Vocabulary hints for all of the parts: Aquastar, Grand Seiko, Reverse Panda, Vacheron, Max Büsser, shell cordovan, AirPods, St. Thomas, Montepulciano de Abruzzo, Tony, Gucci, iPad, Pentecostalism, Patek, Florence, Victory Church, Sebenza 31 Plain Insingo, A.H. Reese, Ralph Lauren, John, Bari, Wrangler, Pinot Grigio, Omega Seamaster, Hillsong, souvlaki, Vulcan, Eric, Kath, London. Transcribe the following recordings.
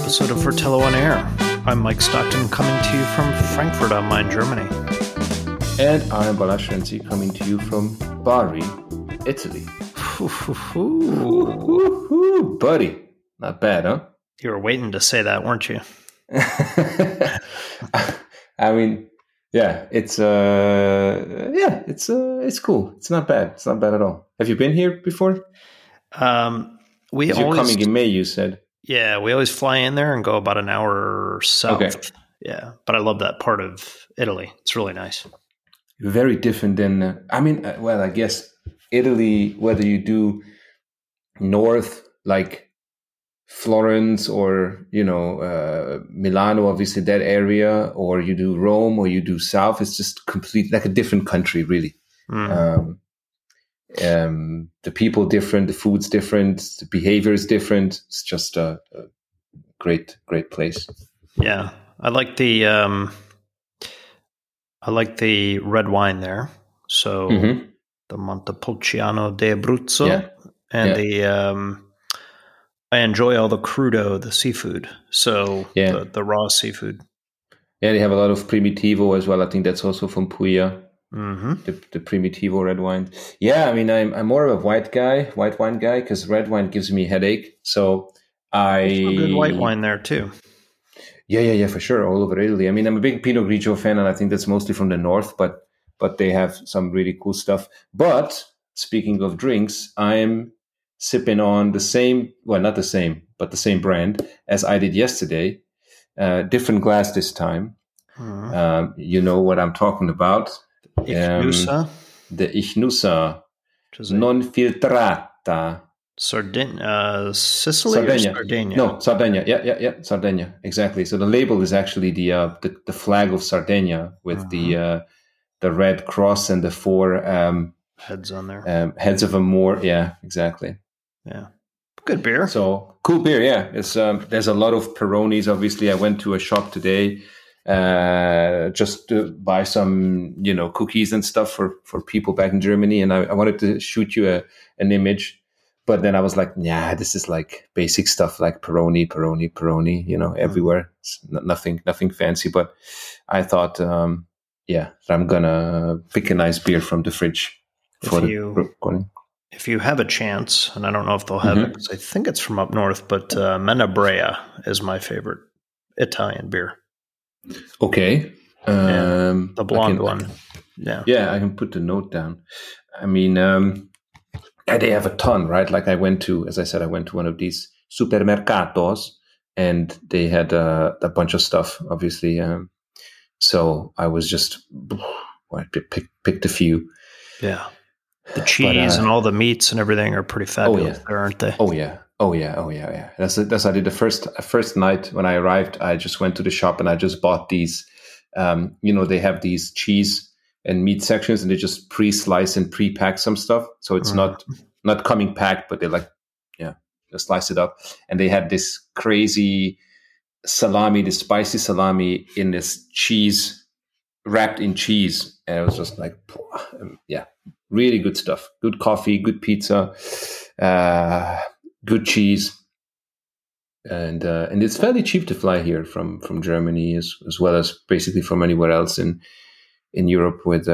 episode of Fratello on Air. I'm Mike Stockton, coming to you from Frankfurt am Main, Germany. And I'm Balazs Renczi, coming to you from Bari, Italy. Buddy, not bad, huh? You were waiting to say that, weren't you? I mean, yeah, it's cool. It's not bad. It's not bad at all. Have you been here before? You're coming in May, you said. Yeah, we always fly in there and go about an hour south. Okay. Yeah, but I love that part of Italy. It's really nice. Very different than, I guess Italy, whether you do north, like Florence or, Milano, obviously that area, or you do Rome or you do south, it's just complete, like a different country, really. Mm. The people different, the food's different, the behavior is different. It's just a great place. Yeah, I like the red wine there. So the Montepulciano de Abruzzo, I enjoy all the crudo, the seafood. So the raw seafood. Yeah, they have a lot of primitivo as well. I think that's also from Puglia. Mm-hmm. The primitivo red wine. Yeah, I mean, I'm more of a white wine guy, because red wine gives me a headache. So there's good white wine there too. Yeah, for sure, all over Italy. I mean, I'm a big Pinot Grigio fan, and I think that's mostly from the north, but they have some really cool stuff. But speaking of drinks, I'm sipping on the same brand as I did yesterday. Different glass this time. Mm-hmm. You know what I'm talking about. Ichnusa. The Ichnusa, non filtrata. Sardinia. No, Sardinia. Yeah, Sardinia. Exactly. So the label is actually the flag of Sardinia with the red cross and the four heads on there. Heads of a Moor. Yeah, exactly. Yeah, good beer. So cool beer. Yeah, it's there's a lot of Peronis. Obviously, I went to a shop today. Just to buy some, cookies and stuff for people back in Germany. And I wanted to shoot you an image, but then I was like, nah, this is like basic stuff, like Peroni, everywhere. It's nothing fancy. But I thought, I'm going to pick a nice beer from the fridge. If you have a chance, and I don't know if they'll have it, because I think it's from up north, but Menabrea is my favorite Italian beer. Okay. The blonde one. Yeah. Yeah, I can put the note down. I mean, they have a ton, right? Like I went to one of these supermercados and they had a bunch of stuff, obviously. So I was just, picked a few. Yeah. The cheese and all the meats and everything are pretty fabulous there, aren't they? Oh, yeah. Oh yeah. That's I did the first night when I arrived. I just went to the shop and I just bought these. They have these cheese and meat sections, and they just pre-slice and pre-pack some stuff. So it's not coming packed, but they just slice it up. And they had this crazy salami, this spicy salami in this cheese wrapped in cheese, and it was just like, really good stuff. Good coffee, good pizza. Good cheese, and it's fairly cheap to fly here from Germany as well as basically from anywhere else in Europe with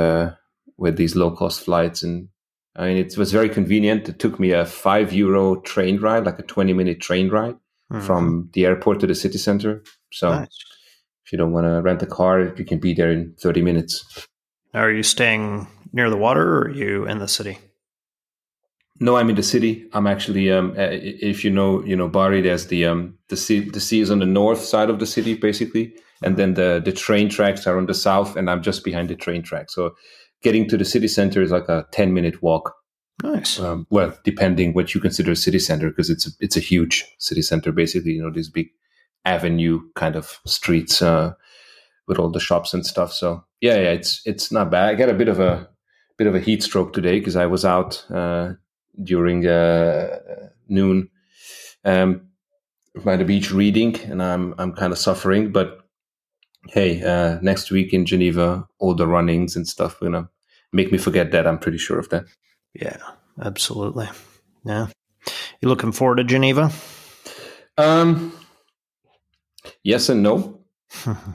these low cost flights. And I mean, it was very convenient. It took me a €5 train ride, like a 20-minute train ride from the airport to the city center. So if you don't want to rent a car, you can be there in 30 minutes. Are you staying near the water, or are you in the city? No, I'm in the city. I'm actually, if Bari, there's the sea is on the north side of the city, basically. And then the train tracks are on the south, and I'm just behind the train track. So getting to the city center is like a 10-minute walk. Nice. Depending what you consider city center, because it's a huge city center, basically, this big avenue kind of streets with all the shops and stuff. So yeah, it's not bad. I got a bit of a heat stroke today because I was out, during noon by the beach reading, and I'm kind of suffering, but hey, next week in Geneva, all the runnings and stuff will make me forget that. I'm pretty sure of that. Yeah, absolutely. Yeah. You looking forward to Geneva? Yes and no.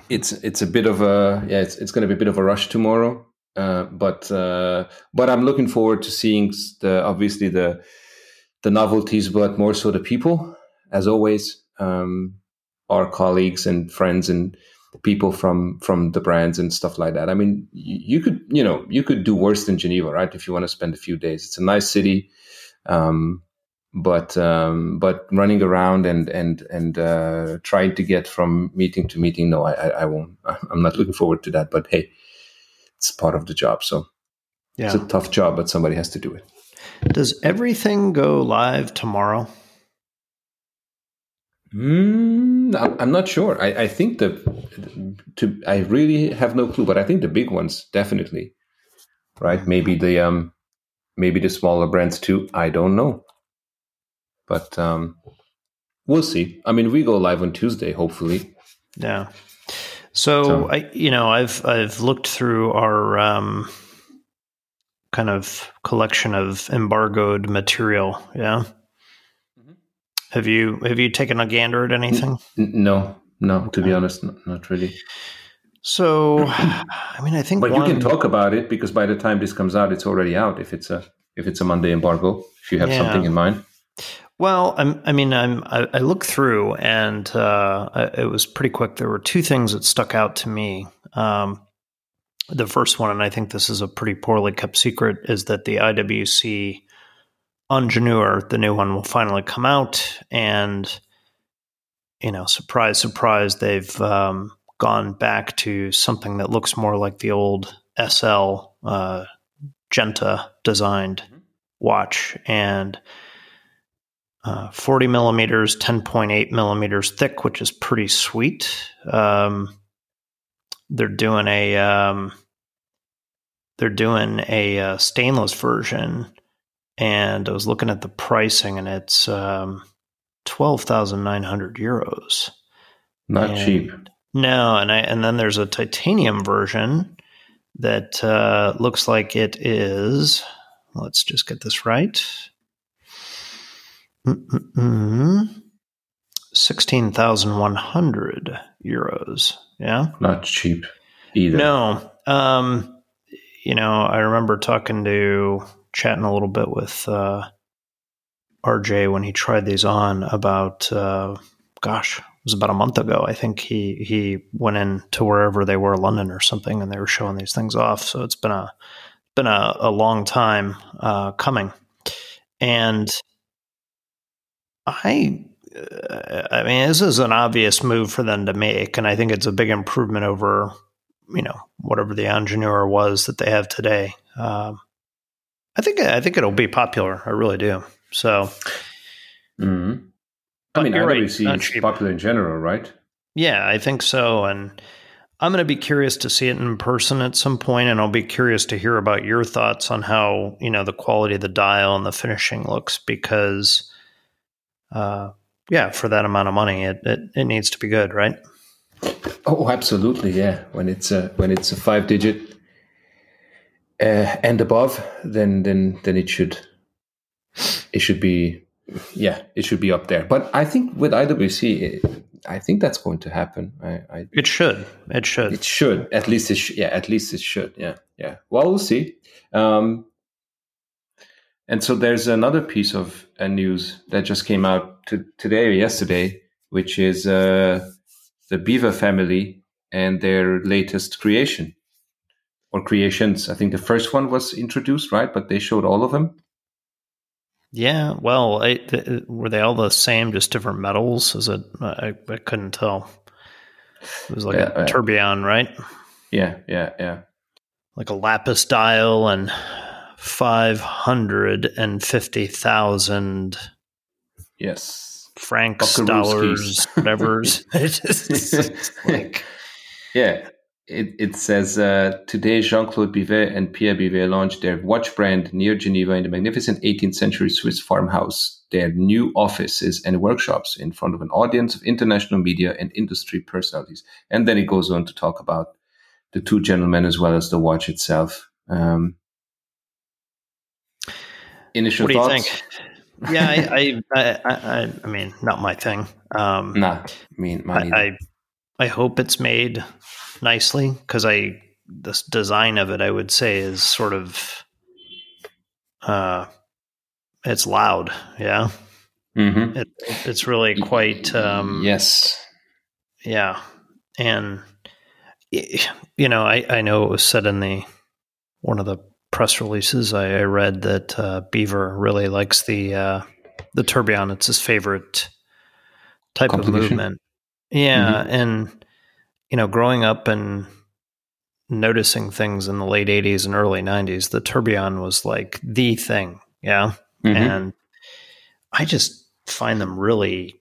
It's a bit of a It's going to be a bit of a rush tomorrow. But I'm looking forward to seeing the novelties, but more so the people, as always. Our colleagues and friends and people from the brands and stuff like that. I mean, you could do worse than Geneva, right? If you want to spend a few days, it's a nice city, but running around and trying to get from meeting to meeting, no, I won't. I'm not looking forward to that. But hey, it's part of the job, so yeah. It's a tough job, but somebody has to do it. Does everything go live tomorrow? I'm not sure. I think I really have no clue, but I think the big ones definitely, right? Maybe the smaller brands too. I don't know, but we'll see. I mean, we go live on Tuesday, hopefully. Yeah. So I've looked through our kind of collection of embargoed material. Yeah. Have you taken a gander at anything? No. Okay. To be honest, not really. So, I mean, I think. But you can talk about it because by the time this comes out, it's already out. If it's a Monday embargo, if you have something in mind. Well, I looked through and it was pretty quick. There were two things that stuck out to me. The first one, and I think this is a pretty poorly kept secret, is that the IWC. Ingenieur, the new one, will finally come out, and surprise, surprise, they've gone back to something that looks more like the old SL Genta designed watch, and 40 millimeters, 10.8 millimeters thick, which is pretty sweet. They're doing a stainless version. And I was looking at the pricing, and it's 12,900 euros. Not cheap. No, and then there's a titanium version that looks like it is. Let's just get this right. 16,100 euros. Yeah, not cheap either. No, I remember chatting a little bit with RJ when he tried these on about, it was about a month ago. I think he went in to wherever they were, London or something, and they were showing these things off. So it's been a long time coming. And I mean, this is an obvious move for them to make, and I think it's a big improvement over, whatever the Ingenieur was that they have today. I think it'll be popular. I really do. So, I mean, IWC is popular in general, right? Yeah, I think so. And I'm going to be curious to see it in person at some point, and I'll be curious to hear about your thoughts on how the quality of the dial and the finishing looks. Because, for that amount of money, it needs to be good, right? Oh, absolutely. Yeah, when it's a 5-digit. And above, then it should be up there. But I think with IWC, I think that's going to happen. It should. At least it should. Yeah. Well, we'll see. And so there's another piece of news that just came out today or yesterday, which is the Beaver family and their latest creation. Or creations. I think the first one was introduced, right? But they showed all of them. Yeah. Well, were they all the same, just different metals? Is it? I couldn't tell. It was like a tourbillon, right? Yeah. Like a lapis dial and 550,000. Yes. Francs, dollars, whatever. It's like, yeah. It says, today, Jean-Claude Bivet and Pierre Bivet launched their watch brand near Geneva in the magnificent 18th century Swiss farmhouse. Their new offices and workshops in front of an audience of international media and industry personalities. And then it goes on to talk about the two gentlemen as well as the watch itself. Initial thoughts? What do you think? Yeah, I mean, not my thing. Not mine either. I hope it's made nicely, because this design of it, I would say, is sort of it's loud. Yeah. Mm-hmm. It's really quite yes. Yeah. And I know it was said in one of the press releases I read that Beaver really likes the tourbillon. It's his favorite type of movement. Yeah. Mm-hmm. And growing up and noticing things in the late 80s and early 90s, the tourbillon was like the thing. Yeah. Mm-hmm. And I just find them really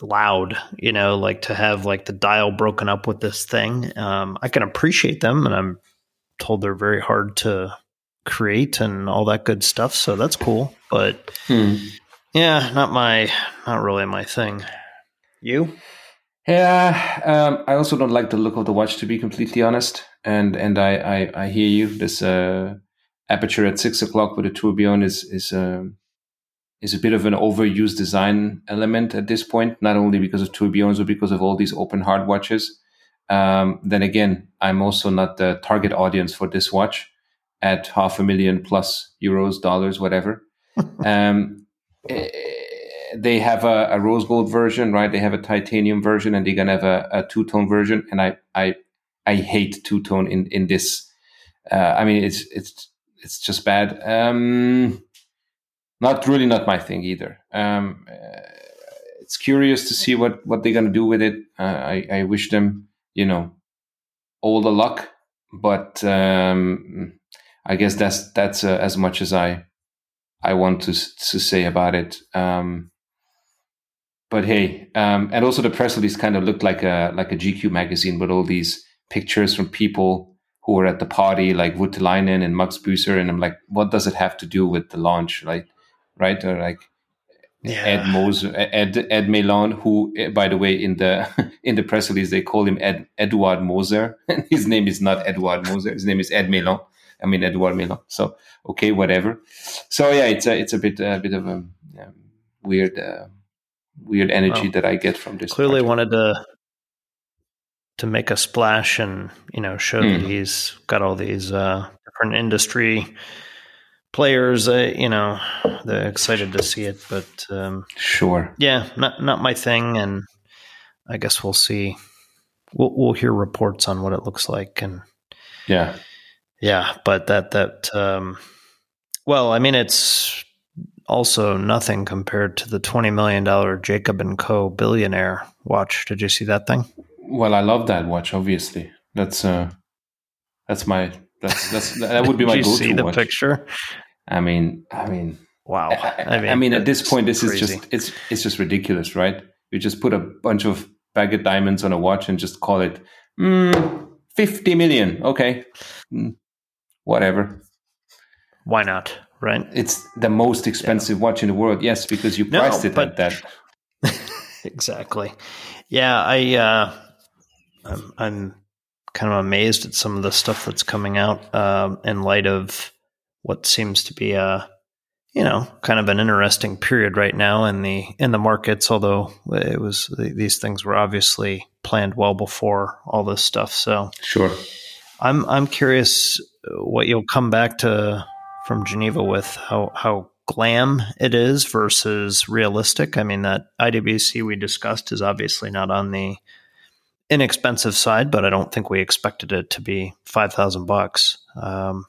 loud, like to have the dial broken up with this thing. I can appreciate them, and I'm told they're very hard to create and all that good stuff. So that's cool. But yeah, not really my thing. You? Yeah. I also don't like the look of the watch, to be completely honest. And I hear you. This aperture at 6 o'clock with a tourbillon is a bit of an overused design element at this point, not only because of tourbillons, but because of all these open hard watches. Then again, I'm also not the target audience for this watch at €500,000+ dollars, whatever. They have a rose gold version, right? They have a titanium version, and they're going to have a two-tone version. And I hate two-tone in this. It's just bad. Not my thing either. It's curious to see what they're going to do with it. I wish them, all the luck, but I guess that's as much as I want to say about it. But hey, and also the press release kind of looked like a GQ magazine with all these pictures from people who were at the party, like Voutilainen and Max Büsser, and I'm like, what does it have to do with the launch, right? Or Ed Moser, Ed Meylan, who, by the way, in the press release they call him Edouard Moser. His name is not Edouard Moser. His name is Edouard Meylan. So okay, whatever. So yeah, it's a bit of a weird energy that I get from this. Clearly project. Wanted to make a splash and show that he's got all these different industry players, they're excited to see it, but sure, yeah, not my thing, and I guess we'll see. We'll hear reports on what it looks like, and yeah, but that it's also nothing compared to the $20 million Jacob and Co. billionaire watch. Did you see that thing? Well, I love that watch. Obviously, that's my that would be my go-to watch. Did you see the picture? I mean, wow. I mean, at this point, this is just, it's just ridiculous, right? You just put a bunch of bag of diamonds on a watch and just call it 50 million. Okay. Whatever. Why not? Right. It's the most expensive watch in the world. Yes. Because you priced it at that. Exactly. Yeah. I'm kind of amazed at some of the stuff that's coming out, in light of what seems to be kind of an interesting period right now in the markets, although it was, these things were obviously planned well before all this stuff. So sure. I'm curious what you'll come back to from Geneva with, how glam it is versus realistic. I mean, that IWC we discussed is obviously not on the inexpensive side, but I don't think we expected it to be $5,000.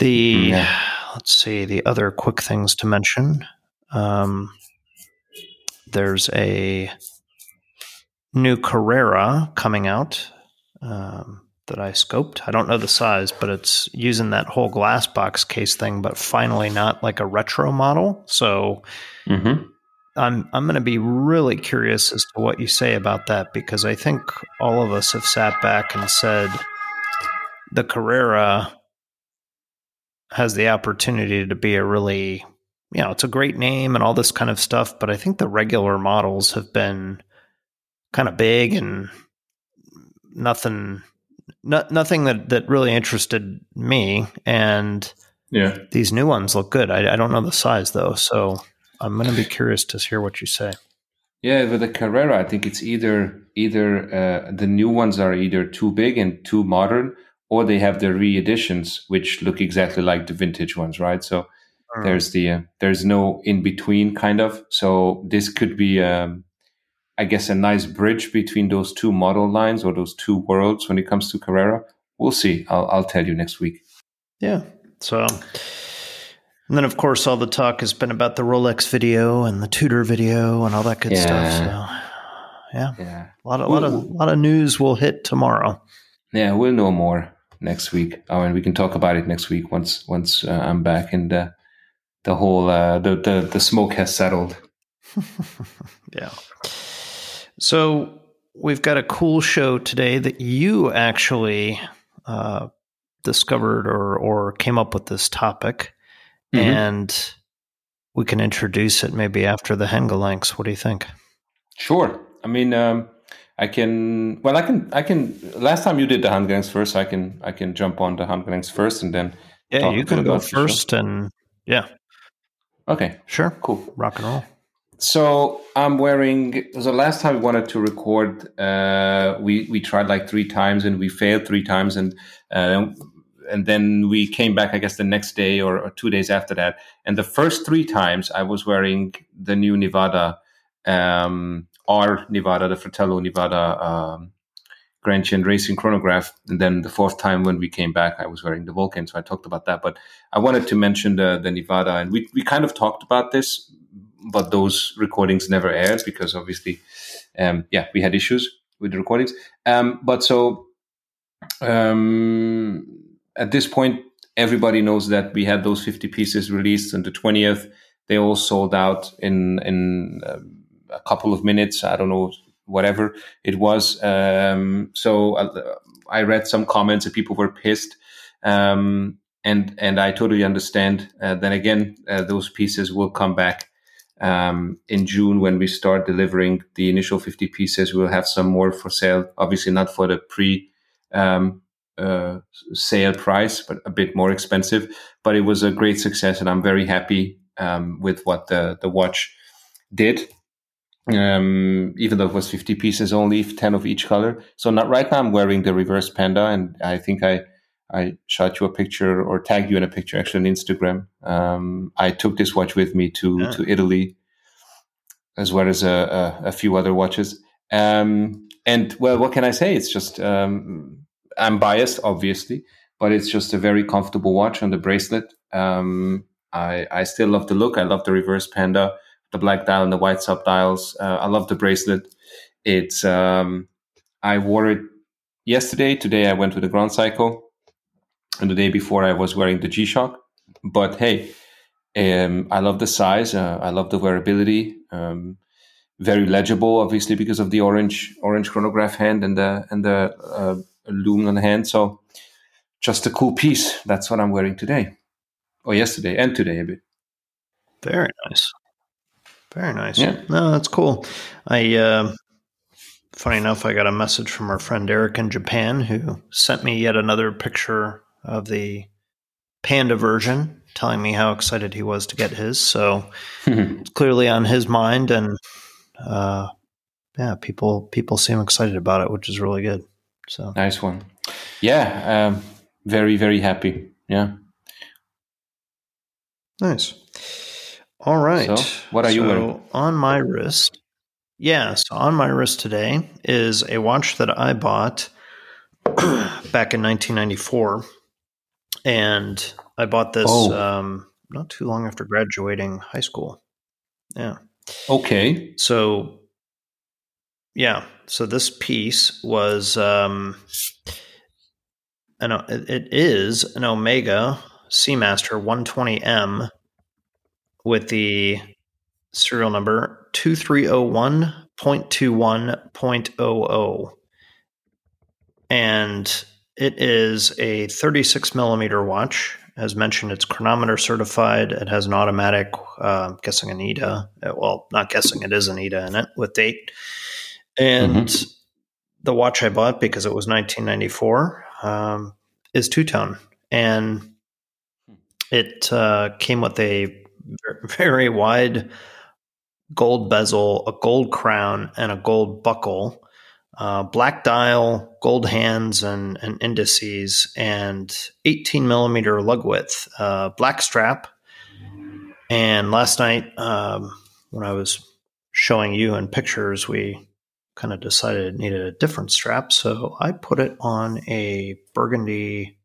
Let's see, the other quick things to mention. There's a new Carrera coming out that I scoped. I don't know the size, but it's using that whole glass box case thing, but finally not like a retro model. So I'm going to be really curious as to what you say about that, because I think all of us have sat back and said the Carrera has the opportunity to be a really, it's a great name and all this kind of stuff, but I think the regular models have been kind of big and nothing that really interested me. And yeah, these new ones look good. I don't know the size though, so I'm going to be curious to hear what you say. Yeah, with the Carrera, I think it's either the new ones are either too big and too modern, or they have the re-editions, which look exactly like the vintage ones, right? So there's no in-between kind of. So this could be, I guess, a nice bridge between those two model lines or those two worlds when it comes to Carrera. We'll see. I'll tell you next week. Yeah. So, and then, of course, all the talk has been about the Rolex video and the Tudor video and all that good stuff. So, yeah. A lot of news will hit tomorrow. Yeah, we'll know more next week. Oh, and we can talk about it next week once I'm back and the whole the smoke has settled. Yeah. So we've got a cool show today that you actually discovered or came up with this topic, and we can introduce it maybe after the Handgelenks. What do you think? Sure. I mean, I can. Last time you did the Handgelenks first, so I can jump on the Handgelenks first, and then you can go first, and okay, sure, cool, rock and roll. So I'm wearing. So last time we wanted to record, we tried like 3 times and we failed 3 times, and then we came back, I guess, the next day or 2 days after that. And the first 3 times I was wearing the new Nivada, the Fratello Nivada Grandchain Racing Chronograph. And then the 4th time when we came back, I was wearing the Vulcan. So I talked about that. But I wanted to mention the Nivada. And we kind of talked about this, but those recordings never aired because obviously, we had issues with the recordings. But at this point, everybody knows that we had those 50 pieces released on the 20th. They all sold out in a couple of minutes. I don't know, whatever it was. So I read some comments and people were pissed. And I totally understand. Then again, those pieces will come back. In June, when we start delivering the initial 50 pieces, we'll have some more for sale, obviously not for the pre-sale price, but a bit more expensive. But it was a great success, and I'm very happy with what the watch did, even though it was 50 pieces only, 10 of each color. So not right now I'm wearing the Reverse Panda, and I think I shot you a picture or tagged you in a picture, actually, on Instagram. I took this watch with me to Italy, as well as a few other watches. And what can I say? It's just, I'm biased, obviously, but it's just a very comfortable watch on the bracelet. I still love the look. I love the Reverse Panda, the black dial and the white subdials. I love the bracelet. It's, I wore it yesterday. Today I went to the Grand Seiko. And the day before, I was wearing the G-Shock. But hey, I love the size. I love the wearability. Very legible, obviously, because of the orange chronograph hand and the lume on the hand. So just a cool piece. That's what I'm wearing today, or yesterday and today a bit. Very nice. Very nice. Yeah. No, that's cool. Funny enough, I got a message from our friend Eric in Japan, who sent me yet another picture of the Panda version, telling me how excited he was to get his. So it's clearly on his mind, and people seem excited about it, which is really good. So nice one. Yeah, very, very happy. Yeah. Nice. All right. So what are you wearing? On my wrist. Yeah, so on my wrist today is a watch that I bought back in 1994. And I bought this not too long after graduating high school. Yeah. Okay. So, yeah. So this piece was it is an Omega Seamaster 120M with the serial number 2301.21.00. And it is a 36 millimeter watch. As mentioned, it's chronometer certified. It has an automatic, guessing an ETA. Well, not guessing, it is an ETA in it with date. And the watch I bought, because it was 1994, is two-tone. And it came with a very wide gold bezel, a gold crown, and a gold buckle, black dial, gold hands and indices, and 18 millimeter lug width, black strap. And last night, when I was showing you in pictures, we kind of decided it needed a different strap. So I put it on a burgundy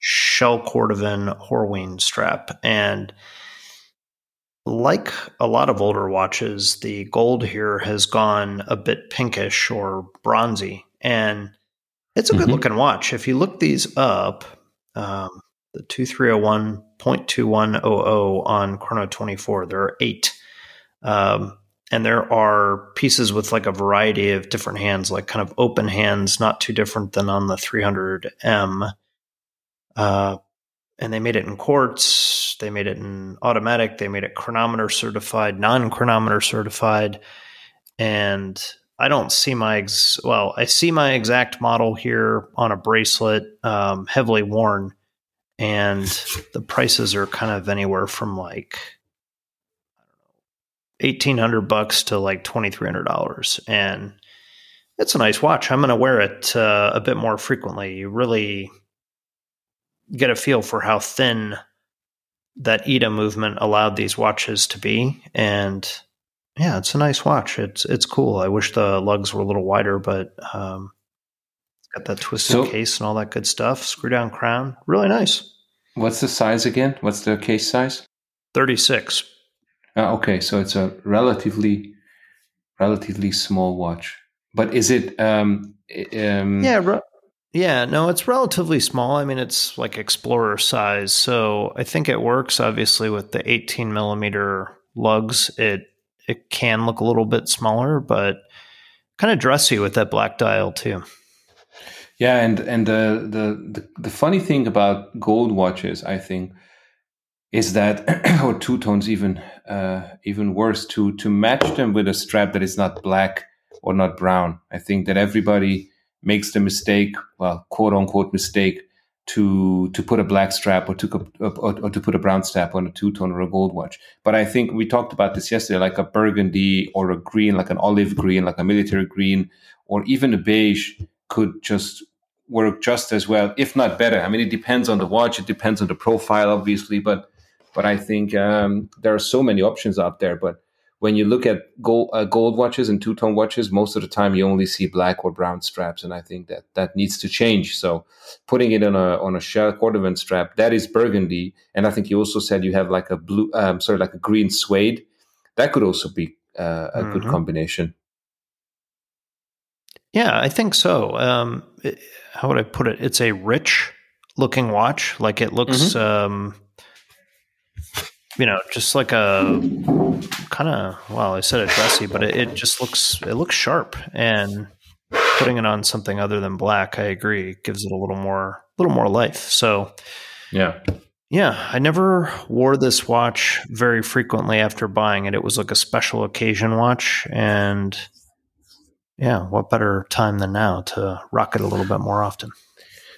shell cordovan Horween strap. And like a lot of older watches, the gold here has gone a bit pinkish or bronzy, and it's a good looking watch. If you look these up, the 2301.2100 on Chrono 24, there are 8. And there are pieces with like a variety of different hands, like kind of open hands, not too different than on the 300M. And they made it in quartz, they made it in automatic, they made it chronometer certified, non-chronometer certified. And I don't see my, I see my exact model here on a bracelet, heavily worn. And the prices are kind of anywhere from like $1,800 to like $2,300. And it's a nice watch. I'm going to wear it a bit more frequently. You really get a feel for how thin that ETA movement allowed these watches to be. And yeah, it's a nice watch. It's cool. I wish the lugs were a little wider, but it's got that twisted case and all that good stuff. Screw down crown. Really nice. What's the size again? What's the case size? 36. Okay. So it's a relatively small watch, but is it, yeah, no, it's relatively small. I mean, it's like Explorer size. So I think it works. Obviously, with the 18 millimeter lugs, it can look a little bit smaller, but kind of dressy with that black dial too. Yeah, and the funny thing about gold watches, I think, is that or two tones even worse, to match them with a strap that is not black or not brown. I think that everybody makes the mistake, well, quote unquote mistake, to put a black strap or to put a brown strap on a two-tone or a gold watch. But I think we talked about this yesterday, like a burgundy or a green, like an olive green, like a military green, or even a beige could just work just as well, if not better. I mean, it depends on the watch. It depends on the profile, obviously, but I think there are so many options out there. But when you look at gold watches and two-tone watches, most of the time you only see black or brown straps, and I think that needs to change. So putting it on a shell cordovan strap, that is burgundy, and I think you also said you have like a blue, like a green suede. That could also be a good combination. Yeah, I think so. How would I put it? It's a rich-looking watch. Like it looks... just like a kind of, I said it dressy, but it just looks sharp, and putting it on something other than black, I agree, gives it a little more life. So yeah, I never wore this watch very frequently after buying it. It was like a special occasion watch, and yeah, what better time than now to rock it a little bit more often.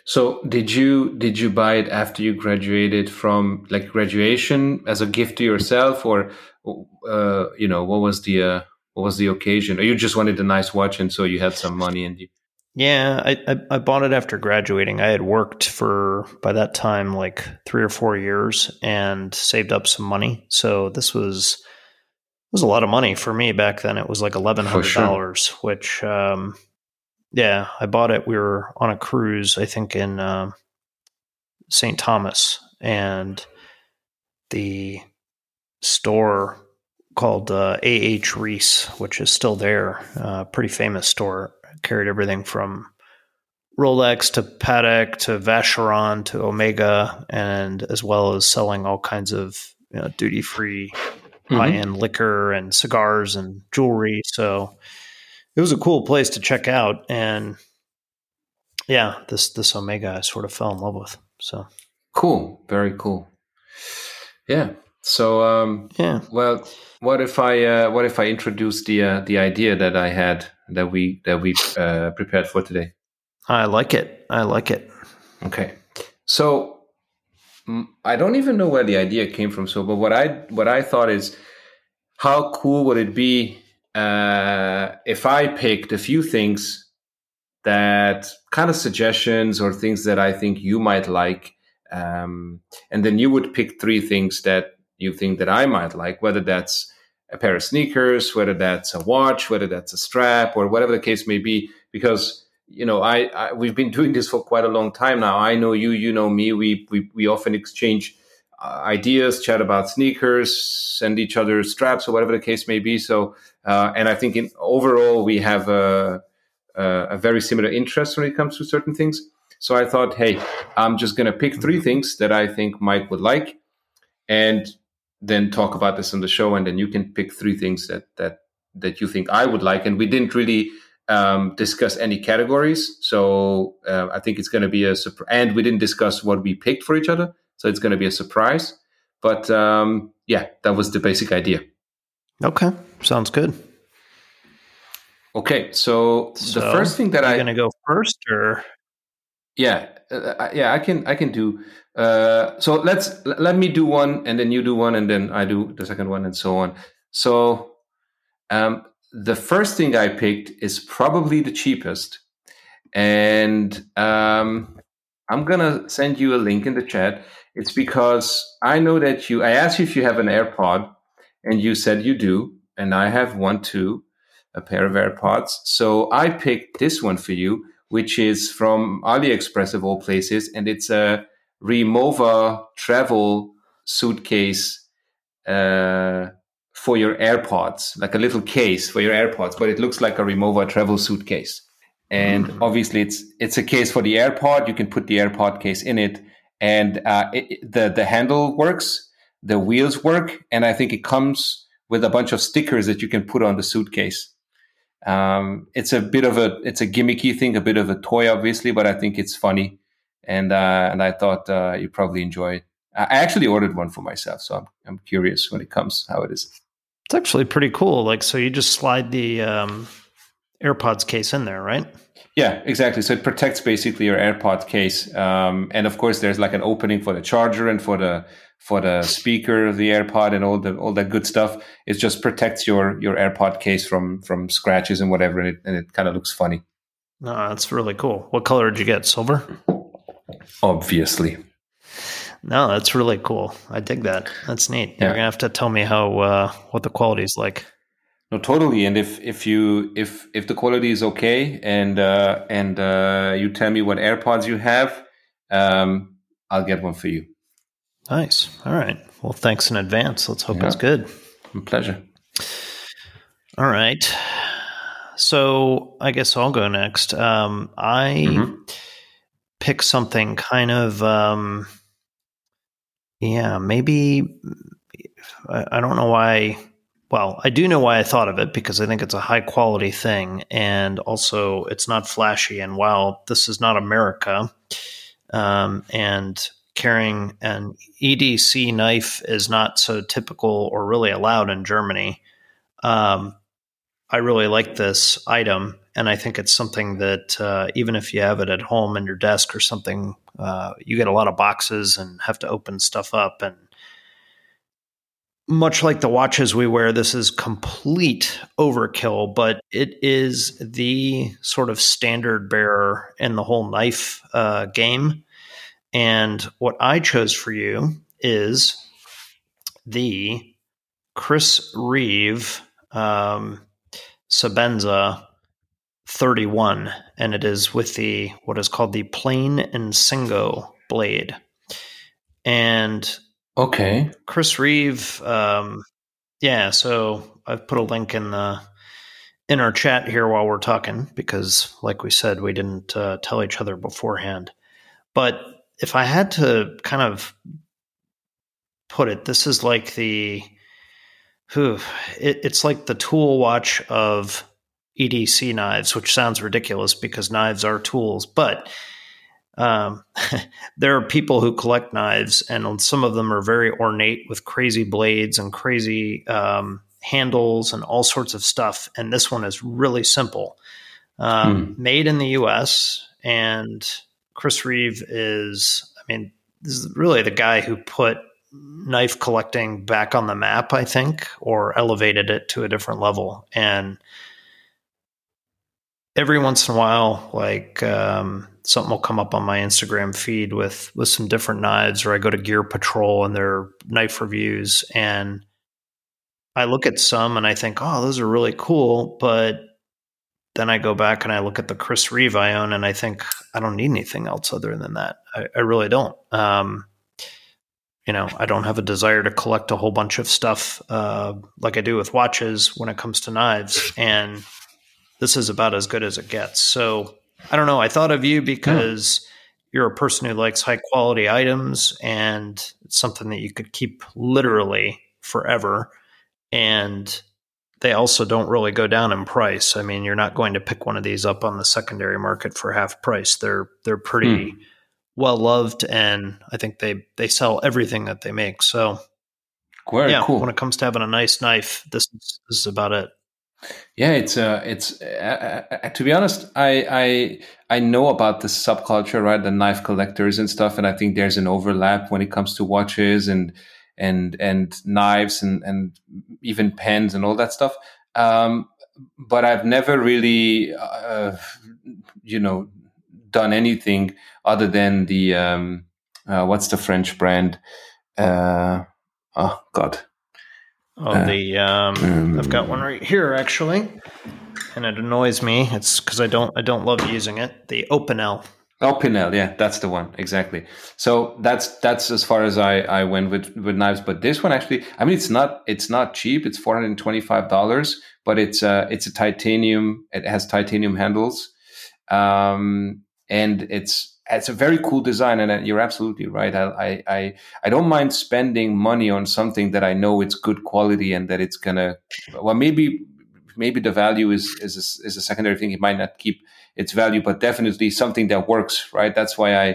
So did you buy it after you graduated from graduation as a gift to yourself, or what was the occasion, or you just wanted a nice watch and so you had some money and you? Yeah, I bought it after graduating. I had worked for, by that time, like 3 or 4 years and saved up some money. So this was a lot of money for me back then. It was like $1,100, which. Yeah, I bought it. We were on a cruise, I think, in St. Thomas, and the store called A.H. Reese, which is still there, pretty famous store, carried everything from Rolex to Patek to Vacheron to Omega, and as well as selling all kinds of duty-free high-end liquor and cigars and jewelry, so... It was a cool place to check out, and yeah, this Omega I sort of fell in love with. So cool, very cool. Yeah. So Well, what if I introduce the idea that I had that we prepared for today? I like it. Okay. So I don't even know where the idea came from. So, but what I thought is, how cool would it be if I picked a few things that kind of suggestions or things that I think you might like, and then you would pick three things that you think that I might like, whether that's a pair of sneakers, whether that's a watch, whether that's a strap, or whatever the case may be, because you know we've been doing this for quite a long time now. I know you, you know me. We often exchange ideas, chat about sneakers, send each other straps, or whatever the case may be. So, and I think overall we have a very similar interest when it comes to certain things. So I thought, hey, I'm just going to pick three things that I think Mike would like, and then talk about this on the show, and then you can pick three things that you think I would like. And we didn't really discuss any categories, so I think it's going to be a surprise. And we didn't discuss what we picked for each other, so it's going to be a surprise. But yeah, that was the basic idea. Okay, sounds good. Okay, so the first thing that I'm going to go first, or yeah, I can do. So let me do one, and then you do one, and then I do the second one, and so on. So the first thing I picked is probably the cheapest, and I'm gonna send you a link in the chat. It's because I know that I asked you if you have an AirPod, and you said you do, and I have one too. A pair of AirPods. So I picked this one for you, which is from AliExpress of all places, and it's a Rimowa travel suitcase for your AirPods, like a little case for your AirPods, but it looks like a Rimowa travel suitcase. And obviously it's a case for the AirPod. You can put the AirPod case in it, and the handle works, the wheels work, and I think it comes with a bunch of stickers that you can put on the suitcase. It's a gimmicky thing, a bit of a toy, obviously, but I think it's funny, and I thought you'd probably enjoy it. I actually ordered one for myself, so I'm curious when it comes how it is. It's actually pretty cool. Like, so you just slide the AirPods case in there, right? Yeah, exactly. So it protects basically your AirPod case, and of course there's like an opening for the charger and for the speaker, the AirPod, and all that good stuff. It just protects your AirPod case from scratches and whatever, and it kind of looks funny. No, that's really cool. What color did you get? Silver? Obviously. No, that's really cool. I dig that. That's neat. Yeah. You're gonna have to tell me how what the quality is like. No, totally. And if the quality is okay, and you tell me what AirPods you have, I'll get one for you. Nice. All right. Well, thanks in advance. Let's hope it's good. My pleasure. All right. So I guess I'll go next. I pick something kind of, maybe I don't know why. Well, I do know why I thought of it, because I think it's a high quality thing, and also it's not flashy. And while this is not America, and carrying an EDC knife is not so typical or really allowed in Germany. I really like this item, and I think it's something that even if you have it at home in your desk or something, you get a lot of boxes and have to open stuff up. And much like the watches we wear, this is complete overkill, but it is the sort of standard bearer in the whole knife game. And what I chose for you is the Chris Reeve Sabenza 31, and it is with what is called the plain and singo blade. And okay, Chris Reeve. So I've put a link in our chat here while we're talking, because, like we said, we didn't tell each other beforehand, but. If I had to kind of put it, this is like it's like the tool watch of EDC knives, which sounds ridiculous because knives are tools, but there are people who collect knives, and some of them are very ornate with crazy blades and crazy handles and all sorts of stuff. And this one is really simple, made in the US, and Chris Reeve is, this is really the guy who put knife collecting back on the map, I think, or elevated it to a different level. And every once in a while, like something will come up on my Instagram feed with some different knives, or I go to Gear Patrol and their knife reviews, and I look at some and I think, oh, those are really cool. But then I go back and I look at the Chris Reeve I own and I think, I don't need anything else other than that. I really don't. You know, I don't have a desire to collect a whole bunch of stuff like I do with watches when it comes to knives. And this is about as good as it gets. So I don't know. I thought of you because you're a person who likes high quality items, and it's something that you could keep literally forever. And they also don't really go down in price. I mean, you're not going to pick one of these up on the secondary market for half price. They're pretty well loved, and I think they sell everything that they make. So Very cool. When it comes to having a nice knife, this is about it. Yeah, to be honest, I know about this subculture, right? The knife collectors and stuff, and I think there's an overlap when it comes to watches and knives and even pens and all that stuff. But I've never really, done anything other than the what's the French brand? I've got one right here actually, and it annoys me. It's because I don't love using it. The Opinel. Oh, Pinel, yeah, that's the one, exactly. So that's as far as I went with knives. But this one actually, I mean, it's not cheap. It's $425, but it's a titanium. It has titanium handles, and it's a very cool design. And you're absolutely right. I don't mind spending money on something that I know it's good quality and that it's gonna. Well, maybe the value is a secondary thing. It might not keep its value, but definitely something that works, right? That's why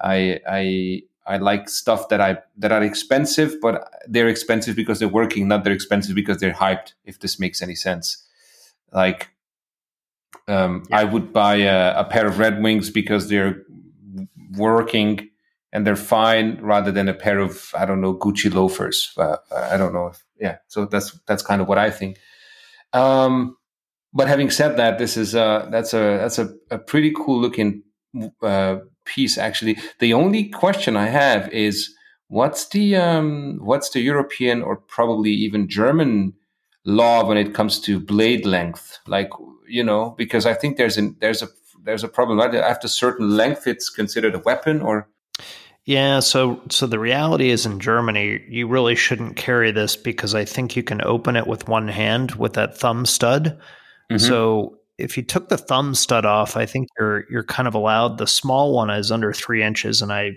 I like stuff that are expensive, but they're expensive because they're working, not they're expensive because they're hyped, if this makes any sense. Like, I would buy a pair of Red Wings because they're working and they're fine, rather than a pair of, I don't know, Gucci loafers. I don't know. So that's kind of what I think. But having said that, this is that's a pretty cool looking piece actually. The only question I have is what's the European or probably even German law when it comes to blade length? Like, you know, because I think there's a problem, right? After a certain length, it's considered a weapon or. Yeah, so the reality is in Germany, you really shouldn't carry this because I think you can open it with one hand with that thumb stud. Mm-hmm. So if you took the thumb stud off, I think you're kind of allowed. The small one is under 3 inches, and I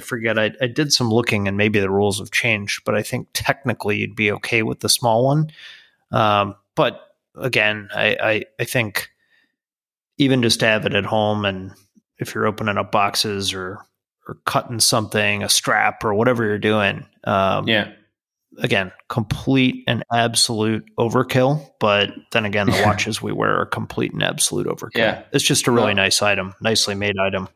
forget. I did some looking, and maybe the rules have changed, but I think technically you'd be okay with the small one. But again, I think even just to have it at home, and if you're opening up boxes or cutting something, a strap or whatever you're doing. Again, complete and absolute overkill. But then again, the watches we wear are complete and absolute overkill. Yeah. It's just a really nice item, nicely made item.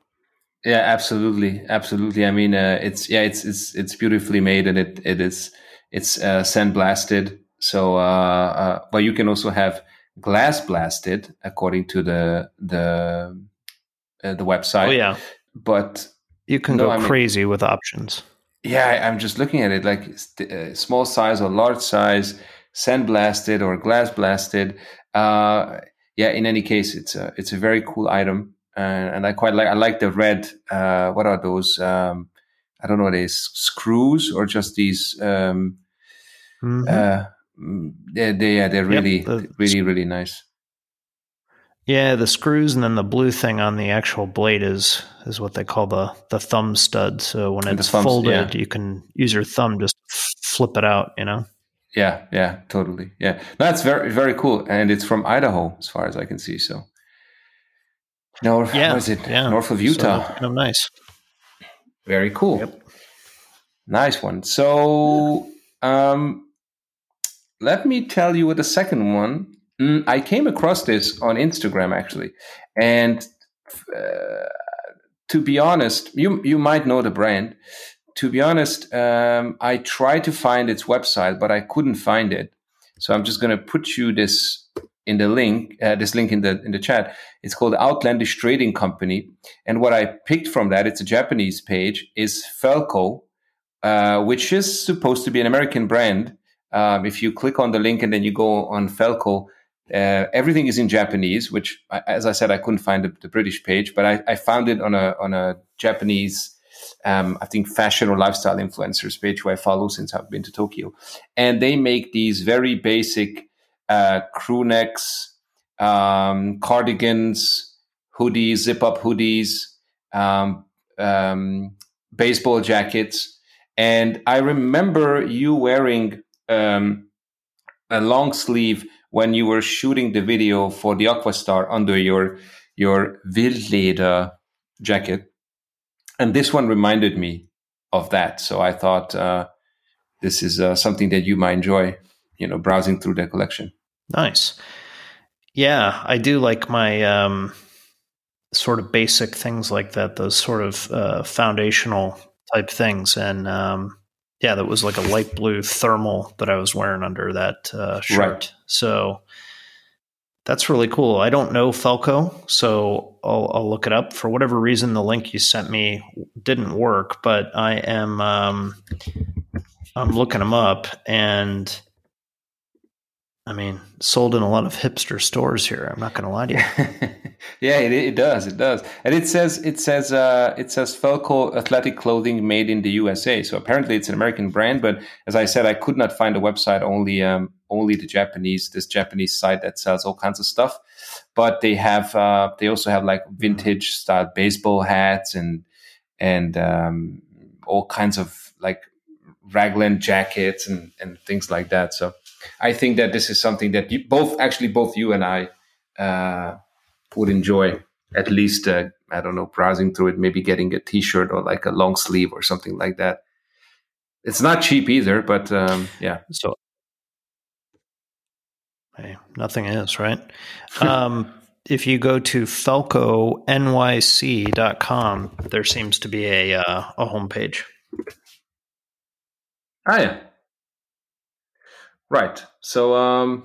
Yeah, absolutely. Absolutely. I mean, it's beautifully made, and it's sandblasted. So, but you can also have glass blasted according to the website. Oh yeah. But, you can crazy with options. Yeah, I'm just looking at it like small size or large size, sandblasted or glass blasted. In any case, it's a very cool item, and I like the red. What are those? I don't know, are they screws or just these? They're really really nice. Yeah, the screws, and then the blue thing on the actual blade is what they call the thumb stud. So when it's folded, you can use your thumb just flip it out, you know? Yeah, totally. Yeah, that's very, very cool. And it's from Idaho, as far as I can see. So, north of Utah. So, nice. Very cool. Yep. Nice one. So let me tell you with the second one. I came across this on Instagram actually, and to be honest, you might know the brand, to be honest, I tried to find its website, but I couldn't find it. So I'm just going to put you this in the link, this link in the chat. It's called Outlandish Trading Company. And what I picked from that, it's a Japanese page, is Falco, which is supposed to be an American brand. If you click on the link and then you go on Falco, everything is in Japanese, which, as I said, I couldn't find the British page, but I found it on a Japanese, I think, fashion or lifestyle influencers page where I follow since I've been to Tokyo. And they make these very basic crew necks, cardigans, hoodies, zip-up hoodies, baseball jackets. And I remember you wearing a long sleeve when you were shooting the video for the Aquastar under your Wildleder jacket. And this one reminded me of that. So I thought this is something that you might enjoy, browsing through their collection. Nice. Yeah, I do like my sort of basic things like that, those sort of foundational type things. And yeah, that was like a light blue thermal that I was wearing under that shirt. Right. So that's really cool. I don't know Falco, so I'll look it up. For whatever reason, the link you sent me didn't work, but I am I'm looking them up, and I mean, sold in a lot of hipster stores here. I'm not going to lie to you. Yeah, it does. And it says Falco athletic clothing made in the USA. So apparently it's an American brand, but as I said, I could not find a website, only this Japanese site that sells all kinds of stuff. But they have they also have like vintage style baseball hats and all kinds of like raglan jackets and things like that. So I think that this is something that both you and I would enjoy, at least, I don't know, browsing through it, maybe getting a T-shirt or like a long sleeve or something like that. It's not cheap either, but yeah. So hey, nothing is, right? If you go to falconyc.com, there seems to be a homepage. Oh, yeah. Right. So,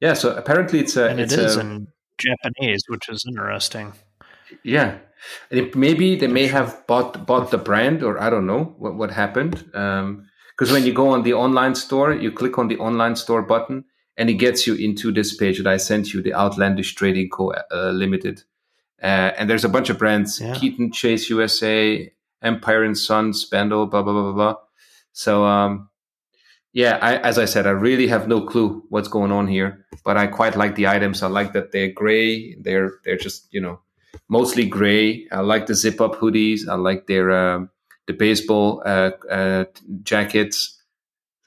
yeah. So apparently it is in Japanese, which is interesting. Yeah. Maybe they may have bought the brand, or I don't know what happened. Because when you go on the online store, you click on the online store button and it gets you into this page that I sent you, the Outlandish Trading Co. Limited. And there's a bunch of brands, yeah. Keaton, Chase USA, Empire & Sons, Spandau, blah, blah, blah, blah, blah. So, yeah, as I said, I really have no clue what's going on here, but I quite like the items. I like that they're gray. They're just, mostly gray. I like the zip-up hoodies. I like their the baseball jackets,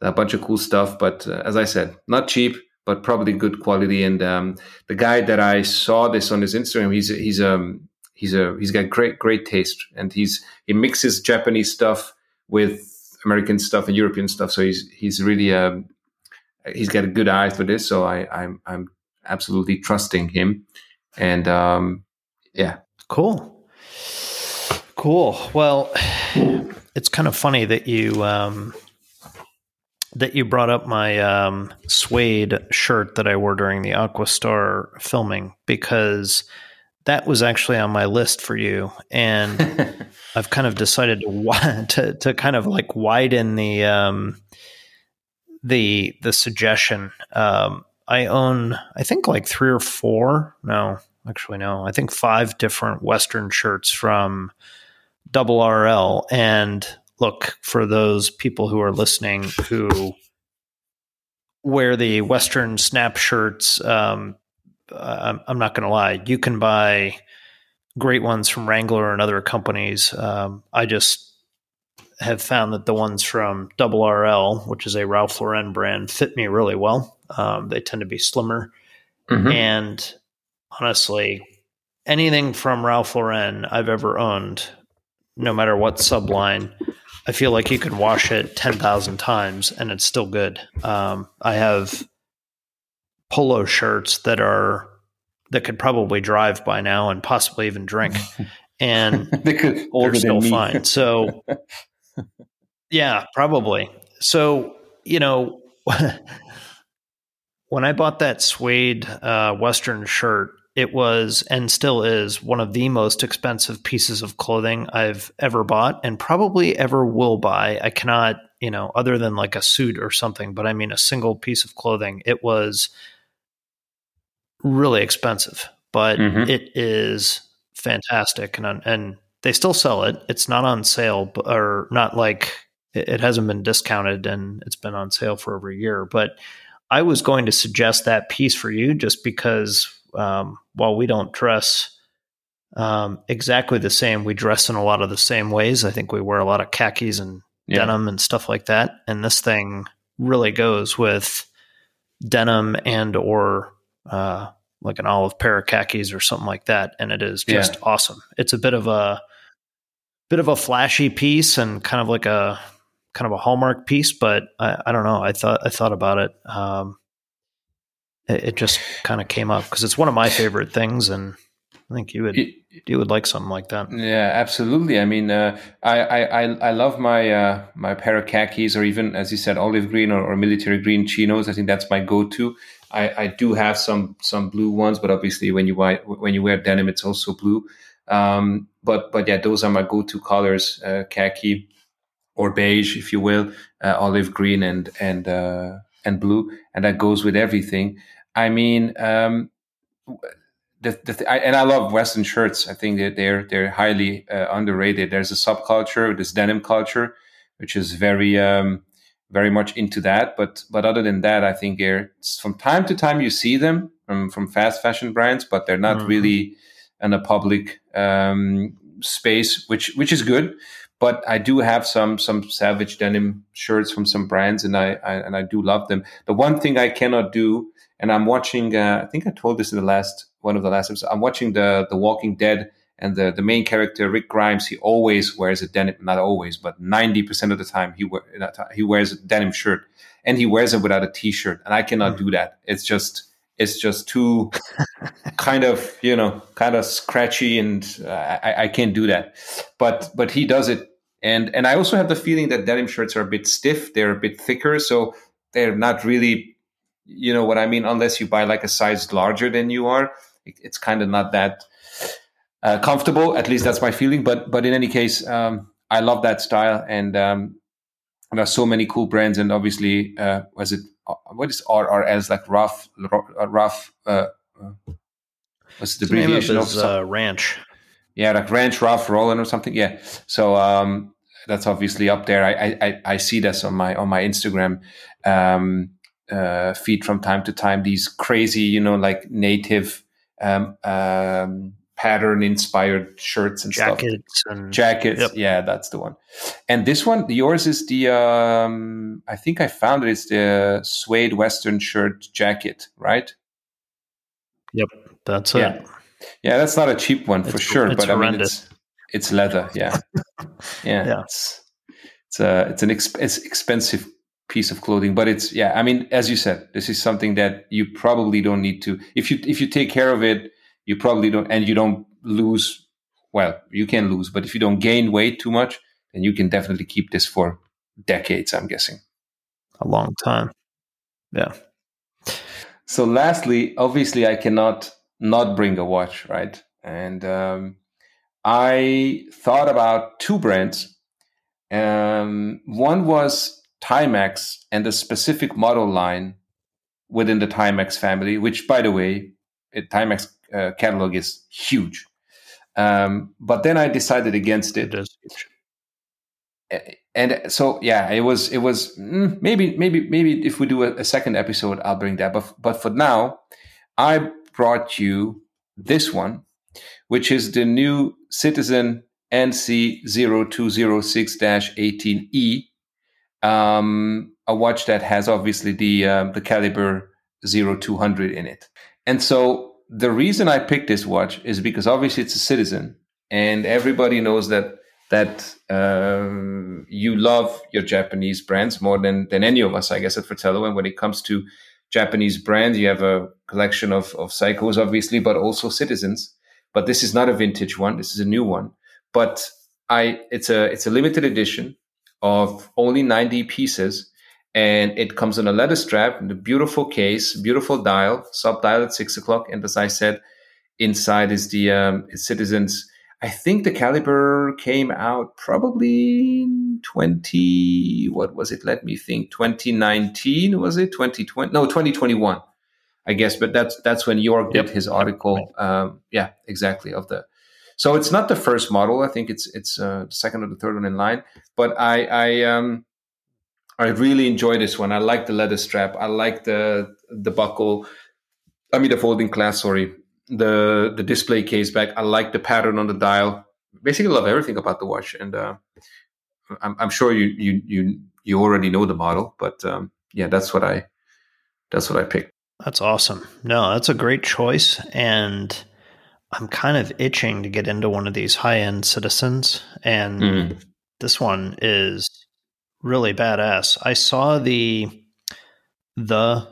a bunch of cool stuff. But as I said, not cheap, but probably good quality. And the guy that I saw this on his Instagram, he's got great taste, and he mixes Japanese stuff with American stuff and European stuff. So he's really he's got a good eye for this. So I'm absolutely trusting him. And yeah, cool. Well, it's kind of funny that you brought up my suede shirt that I wore during the Aquastar filming, because that was actually on my list for you, and I've kind of decided to kind of like widen the suggestion. I own, I think, like 3 or 4. No, actually, no. I think 5 different Western shirts from Double RL. And look, for those people who are listening who wear the Western snap shirts, I'm not going to lie. You can buy great ones from Wrangler and other companies. I just have found that the ones from Double RL, which is a Ralph Lauren brand, fit me really well. They tend to be slimmer. Mm-hmm. And honestly, anything from Ralph Lauren I've ever owned, no matter what subline, I feel like you could wash it 10,000 times and it's still good. I have polo shirts that could probably drive by now and possibly even drink. and they're still fine. So yeah, probably. So, you know, when I bought that suede Western shirt, it was, and still is, one of the most expensive pieces of clothing I've ever bought and probably ever will buy. I cannot, you know, other than like a suit or something, but I mean, a single piece of clothing, it was really expensive, but it is fantastic. And they still sell it. It's not on sale, or not like it hasn't been discounted, and it's been on sale for over a year. But I was going to suggest that piece for you just because, while we don't dress exactly the same, we dress in a lot of the same ways. I think we wear a lot of khakis and denim and stuff like that. And this thing really goes with denim and or like an olive pair of khakis or something like that. And it is just awesome. It's a bit of a flashy piece and kind of a Hallmark piece, but I don't know. I thought about it. It just kind of came up because it's one of my favorite things, and I think you would like something like that. Yeah, absolutely. I mean, I love my pair of khakis, or even, as you said, olive green or military green chinos. I think that's my go-to. I do have some blue ones, but obviously when you wear denim, it's also blue. But yeah, those are my go-to colors: khaki or beige, if you will, olive green and blue, and that goes with everything. I mean, I love Western shirts. I think that they're highly underrated. There's a subculture, this denim culture, which is very very much into that. But other than that, I think from time to time you see them from fast fashion brands, but they're not really in a public space, which is good. But I do have some savage denim shirts from some brands, and I do love them. The one thing I cannot do, and I'm watching, I think I told this in one of the last episodes, I'm watching the Walking Dead, and the main character, Rick Grimes, he always wears a denim, not always, but 90% of the time he wears a denim shirt, and he wears it without a t-shirt. And I cannot do that. It's just too kind of scratchy, and I can't do that. But he does it. And I also have the feeling that denim shirts are a bit stiff. They're a bit thicker. So they're not really, you know what I mean? Unless you buy like a size larger than you are, it's kind of not that comfortable. At least that's my feeling. But in any case, I love that style. And there are so many cool brands. And obviously, what is RRS, like Ralph? What's the abbreviation of Ranch? Yeah, like Ranch, Ralph Lauren or something. Yeah, so that's obviously up there. I see this on my Instagram feed from time to time. These crazy, like native pattern inspired shirts and jackets stuff. Jackets. Yep. Yeah, that's the one. And this one, yours is the, I think I found it. It's the suede Western shirt jacket, right? Yep. That's it. Yeah. That's not a cheap one for sure. It's but horrendous. I mean, it's leather. Yeah. Yeah. It's an expensive piece of clothing, but it's, yeah. I mean, as you said, this is something that you probably don't need to, if you take care of it, you probably don't, and you don't lose. Well, you can lose, but if you don't gain weight too much, then you can definitely keep this for decades, I'm guessing. A long time. Yeah. So lastly, obviously I cannot not bring a watch, right? And I thought about two brands. One was Timex and a specific model line within the Timex family, which, by the way, Timex catalog is huge, but then I decided against it. It is huge. And so yeah, it was maybe if we do a second episode, I'll bring that. But for now, I brought you this one, which is the new Citizen NC0206-18E, a watch that has obviously the caliber 0200 in it, and so. The reason I picked this watch is because obviously it's a Citizen, and everybody knows that you love your Japanese brands more than any of us, I guess, at Fratello. And when it comes to Japanese brands, you have a collection of Seikos, obviously, but also Citizens, But this is not a vintage one. This is a new one. But it's a limited edition of only 90 pieces. And it comes in a leather strap, in a beautiful case, beautiful dial, sub-dial at 6 o'clock. And as I said, inside is the Citizens. I think the caliber came out probably 2019, was it? 2020? No, 2021, I guess. But that's when York did his article. Yeah, exactly. So it's not the first model. I think it's the second or the third one in line. But I really enjoy this one. I like the leather strap. I like the buckle. I mean, the folding clasp, sorry. The display case back. I like the pattern on the dial. Basically, love everything about the watch. And I'm sure you already know the model, but yeah, that's what I picked. That's awesome. No, that's a great choice, and I'm kind of itching to get into one of these high-end Citizens, and this one is really badass. I saw the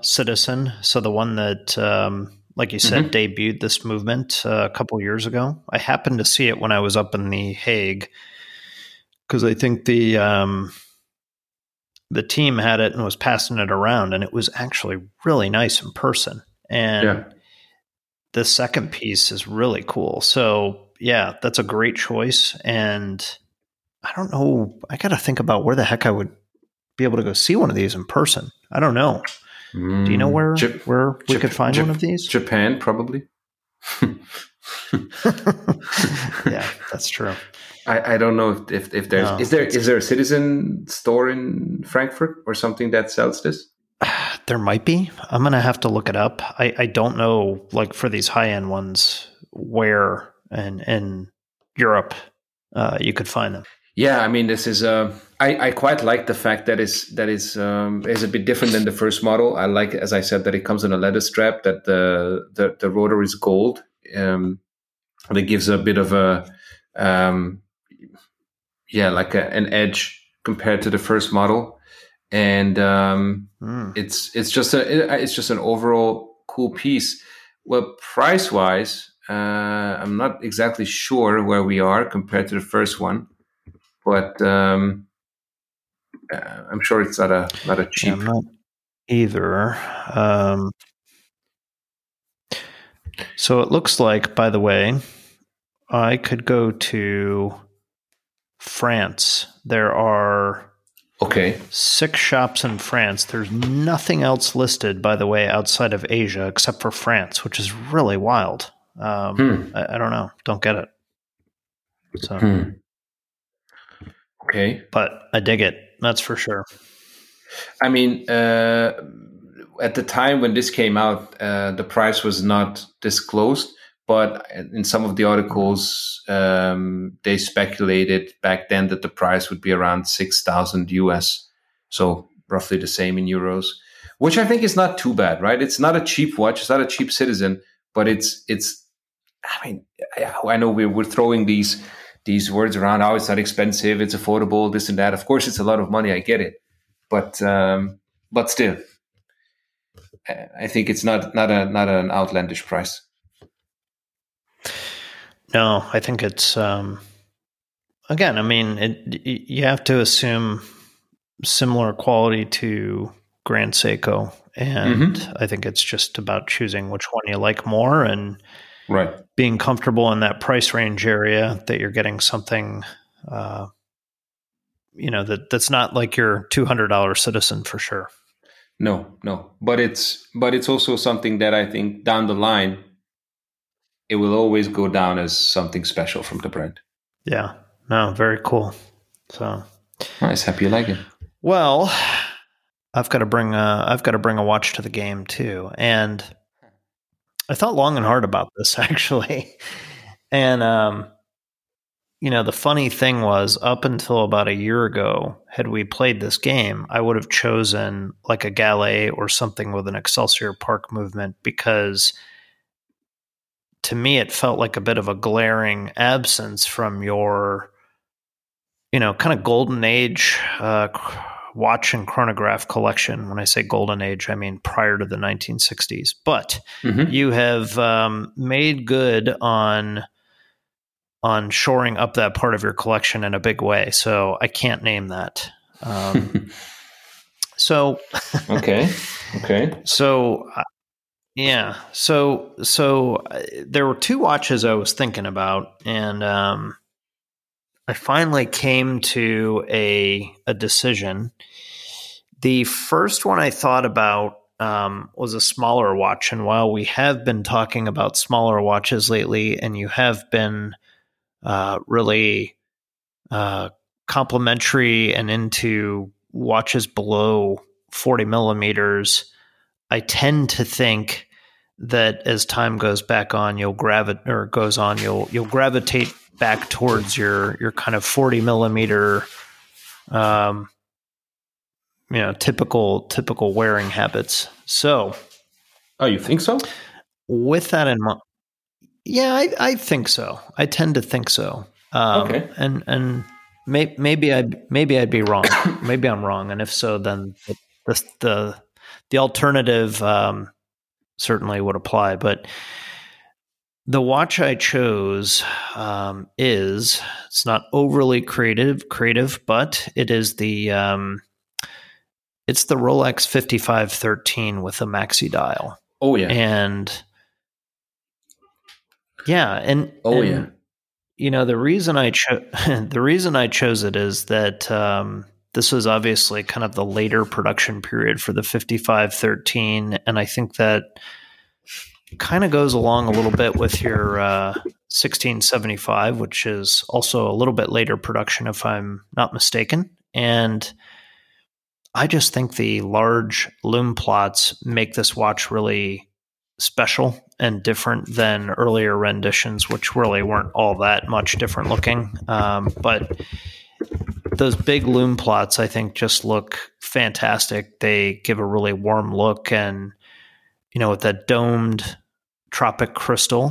Citizen, so the one that, like you said, debuted this movement a couple years ago. I happened to see it when I was up in The Hague, because I think the team had it and was passing it around, and it was actually really nice in person. And the second piece is really cool. So yeah, that's a great choice. And I don't know, I got to think about where the heck I would be able to go see one of these in person. I don't know. Do you know where we could find one of these? Japan, probably. Yeah, that's true. I don't know if there's is there a Citizen store in Frankfurt or something that sells this? There might be. I'm gonna have to look it up. I don't know, like, for these high end ones, where in Europe you could find them. Yeah, I mean, this is I quite like the fact that is a bit different than the first model. I like, as I said, that it comes in a leather strap, that the rotor is gold, and it gives a bit of a an edge compared to the first model, and it's just an overall cool piece. Well, price wise, I'm not exactly sure where we are compared to the first one, but I'm sure it's not a cheap. I'm not either. So it looks like, by the way, I could go to France. There are 6 shops in France. There's nothing else listed, by the way, outside of Asia except for France, which is really wild. I don't know. Don't get it. So okay. But I dig it. That's for sure. I mean, at the time when this came out, the price was not disclosed. But in some of the articles, they speculated back then that the price would be around 6,000 US. So roughly the same in euros, which I think is not too bad, right? It's not a cheap watch. It's not a cheap Citizen, but I know we're throwing these words around. Oh, it's not expensive. It's affordable, this and that. Of course, it's a lot of money. I get it. But still, I think it's not an outlandish price. No, I think it's, again, I mean, you have to assume similar quality to Grand Seiko. And I think it's just about choosing which one you like more and being comfortable in that price range area, that you're getting something, that's not like your $200 Citizen for sure. No. But it's also something that I think down the line, it will always go down as something special from the brand. Yeah. No, very cool. So nice. Happy you like it. Well, I've got to bring a watch to the game too. And I thought long and hard about this actually. And, the funny thing was, up until about a year ago, had we played this game, I would have chosen like a Gallet or something with an Excelsior Park movement, because to me, it felt like a bit of a glaring absence from your, kind of golden age watch and chronograph collection. When I say golden age, I mean prior to the 1960s. But you have made good on shoring up that part of your collection in a big way. So I can't name that. Okay. So yeah. So there were two watches I was thinking about, and I finally came to a decision. The first one I thought about was a smaller watch, and while we have been talking about smaller watches lately, and you have been really complimentary and into watches below 40 millimeters, I tend to think that as time goes back on, you'll gravitate back towards your kind of 40 millimeter, typical wearing habits. So, oh, you think so? With that in mind, yeah, I think so. I tend to think so. Okay. And maybe I'd be wrong. Maybe I'm wrong, and if so, then the alternative certainly would apply, but. The watch I chose it's not overly creative, but it is the Rolex 5513 with a maxi dial. Oh yeah, the reason I chose it is that this was obviously kind of the later production period for the 5513, and I think that. Kind of goes along a little bit with your 1675, which is also a little bit later production, if I'm not mistaken. And I just think the large lume plots make this watch really special and different than earlier renditions, which really weren't all that much different looking. But those big lume plots, I think, just look fantastic. They give a really warm look, and with that domed tropic crystal,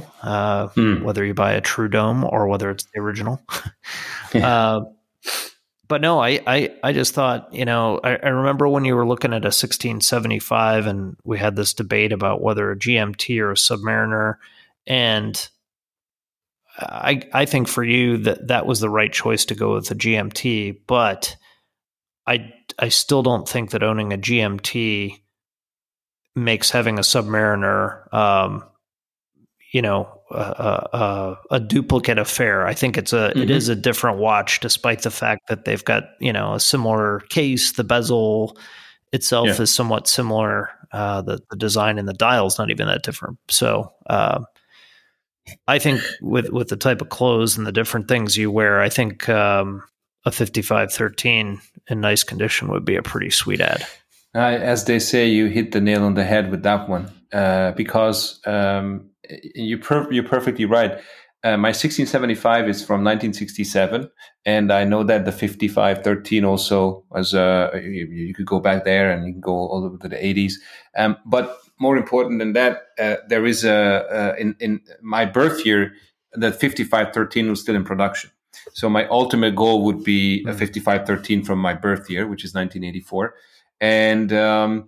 whether you buy a true dome or whether it's the original. But no, I just thought, I remember when you were looking at a 1675 and we had this debate about whether a GMT or a Submariner. And I think for you that was the right choice to go with the GMT, but I still don't think that owning a GMT makes having a Submariner, a duplicate affair. I think it is a different watch, despite the fact that they've got, a similar case. The bezel itself is somewhat similar. The design and the dial is not even that different. So I think with the type of clothes and the different things you wear, I think a 5513 in nice condition would be a pretty sweet ad. As they say, you hit the nail on the head with that one, because you're perfectly right. My 1675 is from 1967, and I know that the 5513 also was. You could go back there, and you can go all over to the 80s. But more important than that, there is in my birth year, the 5513 was still in production. So my ultimate goal would be a 5513 from my birth year, which is 1984. And to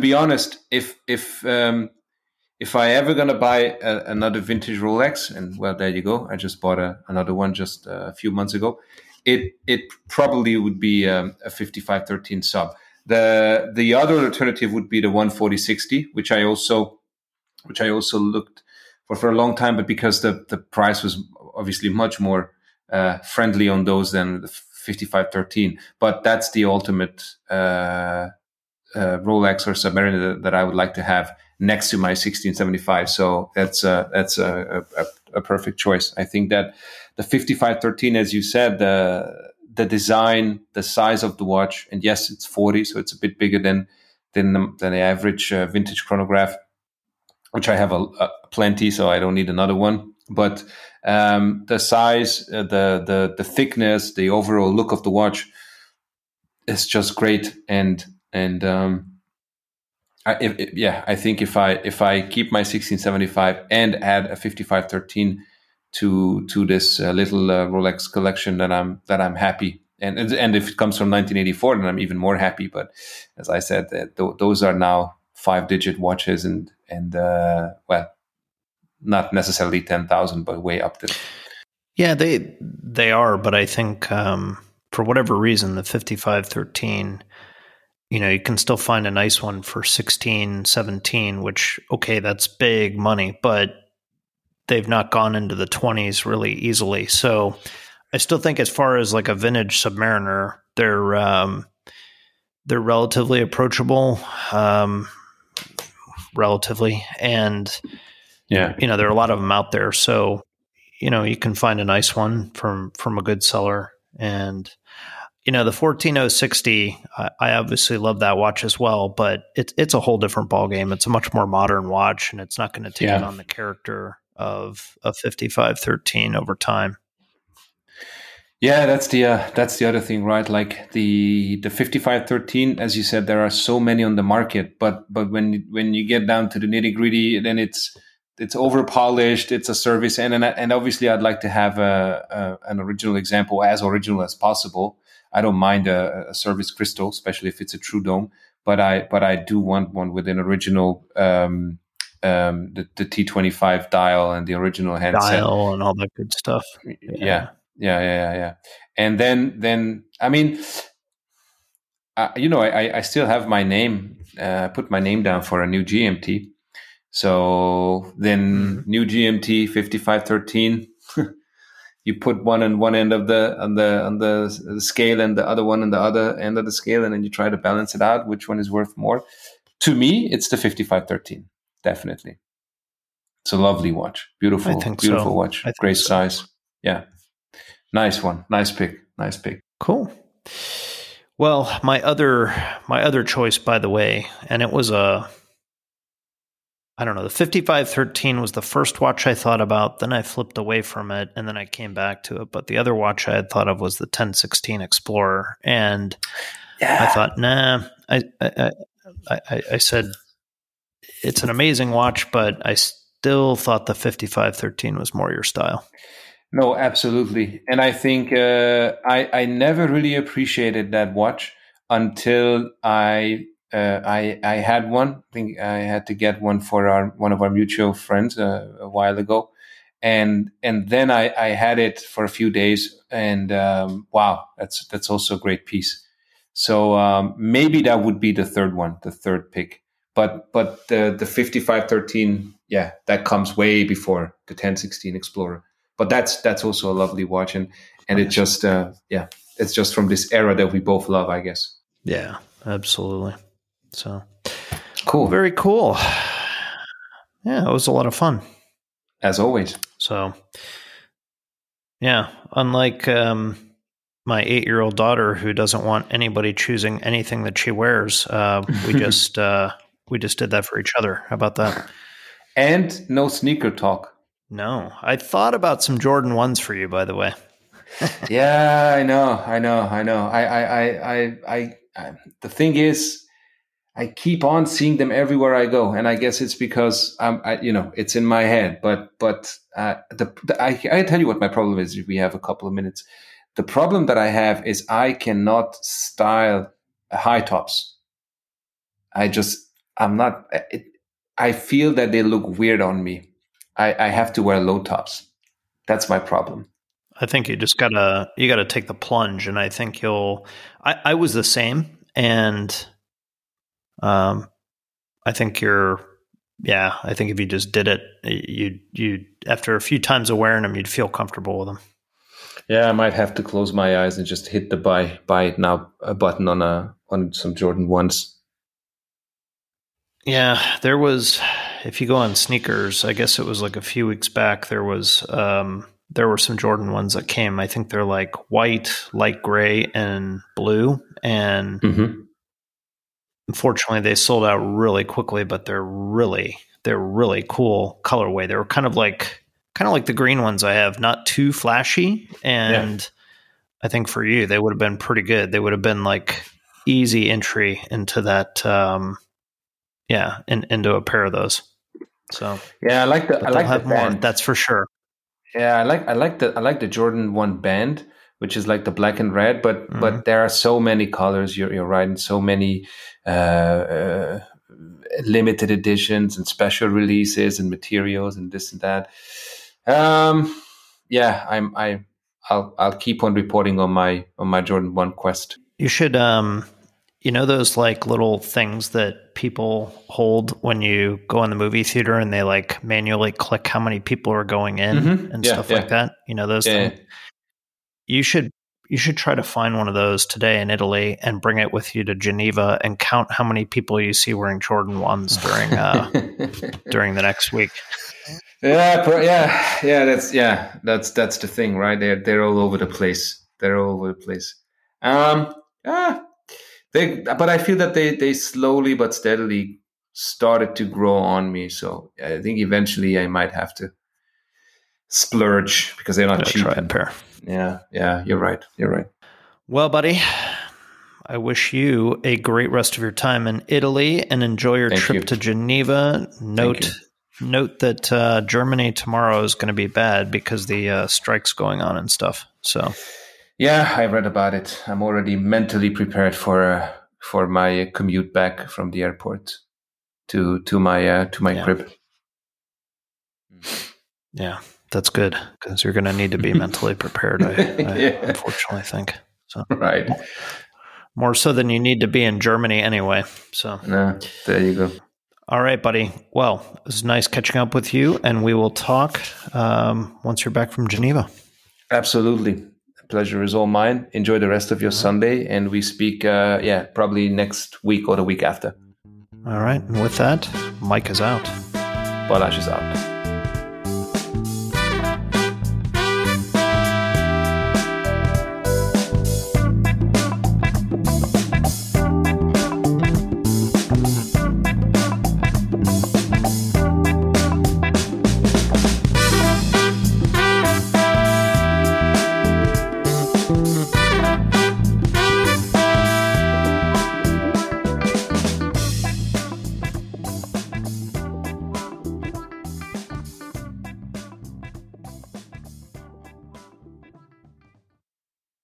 be honest, if I ever gonna buy another vintage Rolex, and well, there you go, I just bought another one just a few months ago. It probably would be a 5513 sub. The other alternative would be the 14060, which I also looked for a long time, but because the price was obviously much more friendly on those than the 5513, but that's the ultimate Rolex or Submariner that I would like to have next to my 1675. So that's a perfect choice. I think that the 5513, as you said, the design, the size of the watch, and yes, it's 40, so it's a bit bigger than the average vintage chronograph, which I have a plenty, so I don't need another one. But the size, the thickness, the overall look of the watch is just great. I think if I keep my 1675 and add a 5513 to this little Rolex collection, then I'm happy. And if it comes from 1984, then I'm even more happy. But as I said, those are now 5-digit watches and well, not necessarily 10,000, but way up there. Yeah, they are. But I think for whatever reason, the 5513, you know, you can still find a nice one for 16, 17, which, okay, that's big money, but they've not gone into the 20s really easily. So I still think as far as like a vintage Submariner, they're relatively approachable, relatively. And, yeah, you know, there are a lot of them out there. So, you know, you can find a nice one from a good seller. And, you know, the 14060, I obviously love that watch as well, but it's a whole different ballgame. It's a much more modern watch, and it's not going to take on the character of a 5513 over time. Yeah, that's the other thing, right? Like the 5513, as you said, there are so many on the market, but when you get down to the nitty gritty, then it's over polished. It's a service, and obviously, I'd like to have an original example, as original as possible. I don't mind a service crystal, especially if it's a true dome, but I do want one with an original the T25 dial and the original handset and all that good stuff. Yeah. And then I mean, you know, I still have my name. I put my name down for a new GMT. So then, new GMT 5513. You put one on one end of the scale and the other one on the other end of the scale, and then you try to balance it out. Which one is worth more? To me, it's the 5513, definitely. It's a lovely watch, beautiful watch, great size. Yeah. Nice one. Nice pick. Cool. Well, my other choice, by the way, and it was the 5513 was the first watch I thought about. Then I flipped away from it, and then I came back to it. But the other watch I had thought of was the 1016 Explorer, and I thought, nah. I said it's an amazing watch, but I still thought the 5513 was more your style. No, absolutely. And I think I never really appreciated that watch until I had one. I think I had to get one for one of our mutual friends a while ago. And then I had it for a few days, and wow, that's also a great piece. So maybe that would be the third one, the third pick. But the 5513, yeah, that comes way before the 1016 Explorer. But that's also a lovely watch, and it just it's just from this era that we both love, I guess. Yeah, absolutely. So cool, very cool. Yeah, it was a lot of fun, as always. So yeah, unlike my 8-year-old daughter, who doesn't want anybody choosing anything that she wears, we just did that for each other. How about that? And no sneaker talk. No, I thought about some Jordan 1s for you, by the way. Yeah, I know. I the thing is, I keep on seeing them everywhere I go, and I guess it's because it's in my head. But I tell you what my problem is. If we have a couple of minutes, the problem that I have is I cannot style high tops. I'm not. I feel that they look weird on me. I have to wear low tops. That's my problem. I think you just gotta take the plunge, and I think I was the same, and I think I think if you just did it, you after a few times of wearing them, you'd feel comfortable with them. Yeah, I might have to close my eyes and just hit the buy it now button on some Jordan 1s. Yeah, there was. If you go on sneakers, I guess it was like a few weeks back, there were some Jordan 1s that came. I think they're like white, light gray, and blue. And unfortunately, they sold out really quickly, but they're really cool colorway. They were kind of like the green ones I have, not too flashy. And I think for you, they would have been pretty good. They would have been like easy entry into that, into a pair of those. So yeah, I like the band. More, that's for sure. Yeah, I like the Jordan 1 band, which is like the black and red, but there are so many colors. You're right, and so many limited editions and special releases and materials and this and that. I'll keep on reporting on my Jordan 1 quest. You should, you know, those like little things that people hold when you go in the movie theater and they like manually click how many people are going in and stuff like that. You know, those things. Yeah. You should try to find one of those today in Italy and bring it with you to Geneva and count how many people you see wearing Jordan 1s during the next week. That's the thing, right? They're all over the place. But I feel that they slowly but steadily started to grow on me. So I think eventually I might have to splurge because they're not cheap. Try a pair. Yeah, you're right. Well, buddy, I wish you a great rest of your time in Italy and enjoy your trip to Geneva. Note that Germany tomorrow is going to be bad because the strike's going on and stuff. So, yeah, I read about it. I'm already mentally prepared for my commute back from the airport to my crib. Yeah, that's good because you're going to need to be mentally prepared. I unfortunately think so. Right, more so than you need to be in Germany anyway. So, no, there you go. All right, buddy. Well, it was nice catching up with you, and we will talk once you're back from Geneva. Absolutely. The pleasure is all mine. Enjoy the rest of your Sunday, and we speak probably next week or the week after. All right. And with that, Mike is out. Balazs is out.